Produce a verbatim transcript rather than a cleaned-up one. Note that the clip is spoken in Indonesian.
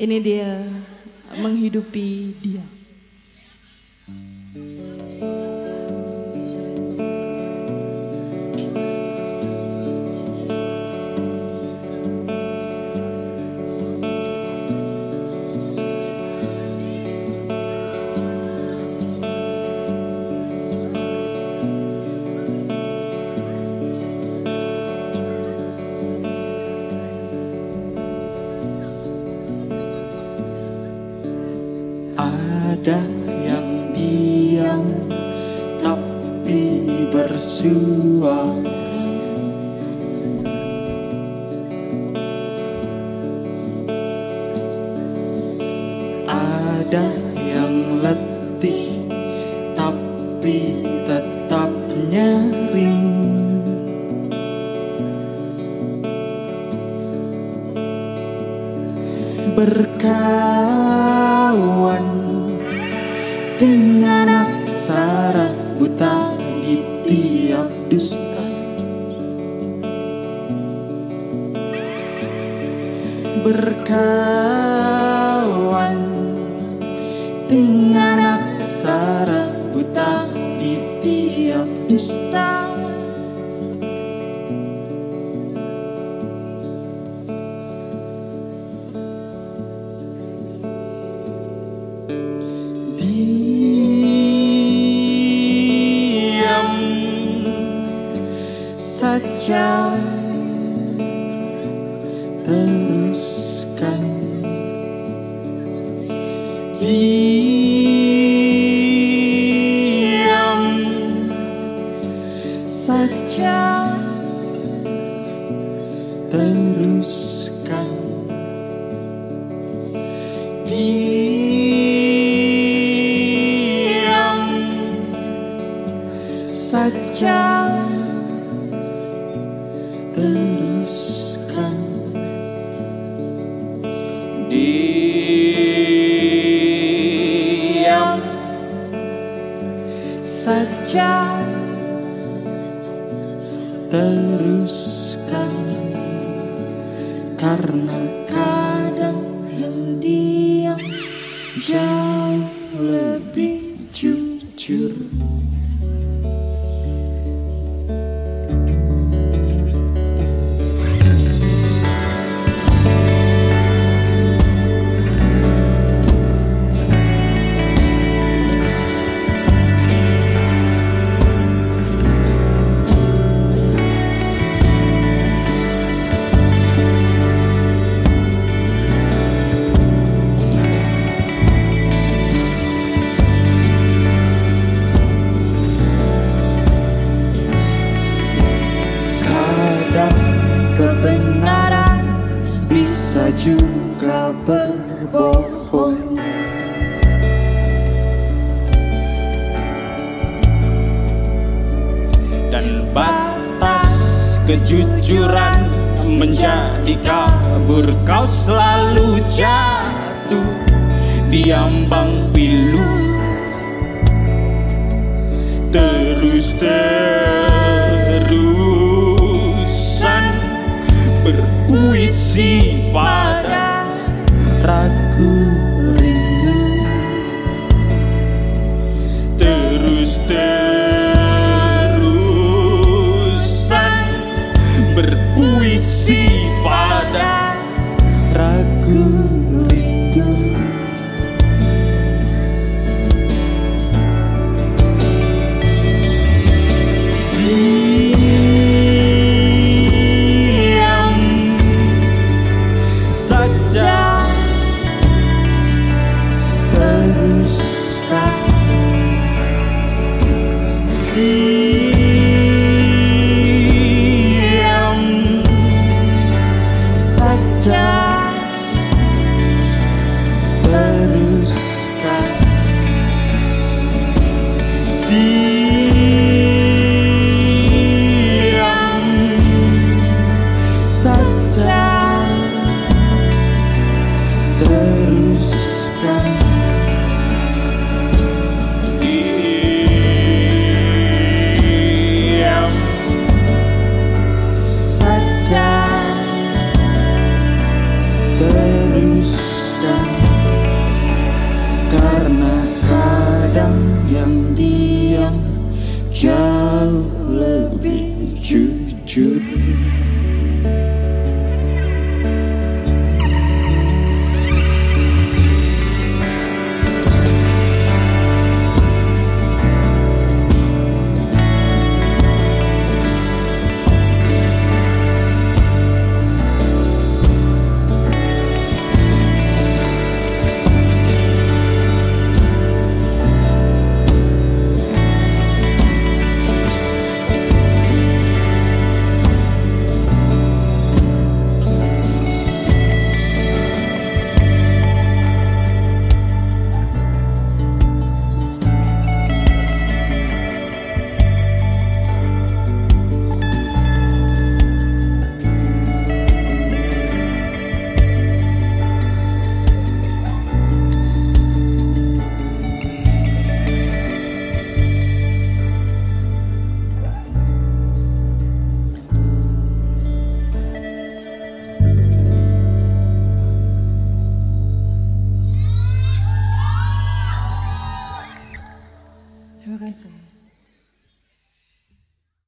Ini dia menghidupi diam. Ada yang diam tapi bersuara, ada yang letih tapi tetap nyaring, berkawan dengan aksara buta di tiap dusta, berkawan dengan aksara buta di tiap dusta. Saja teruskan diam saja, teruskan diam saja, teruskan diam saja, teruskan, karena kadang yang diam jauh lebih jujur. Kebenaran bisa juga berbohong, dan batas kejujuran menjadi kabur. Kau selalu jatuh di ambang pilu, terus terus berpuisi pada ragu rindu, terus terusan berpuisi pada ragu rindu. Diam saja. langsung.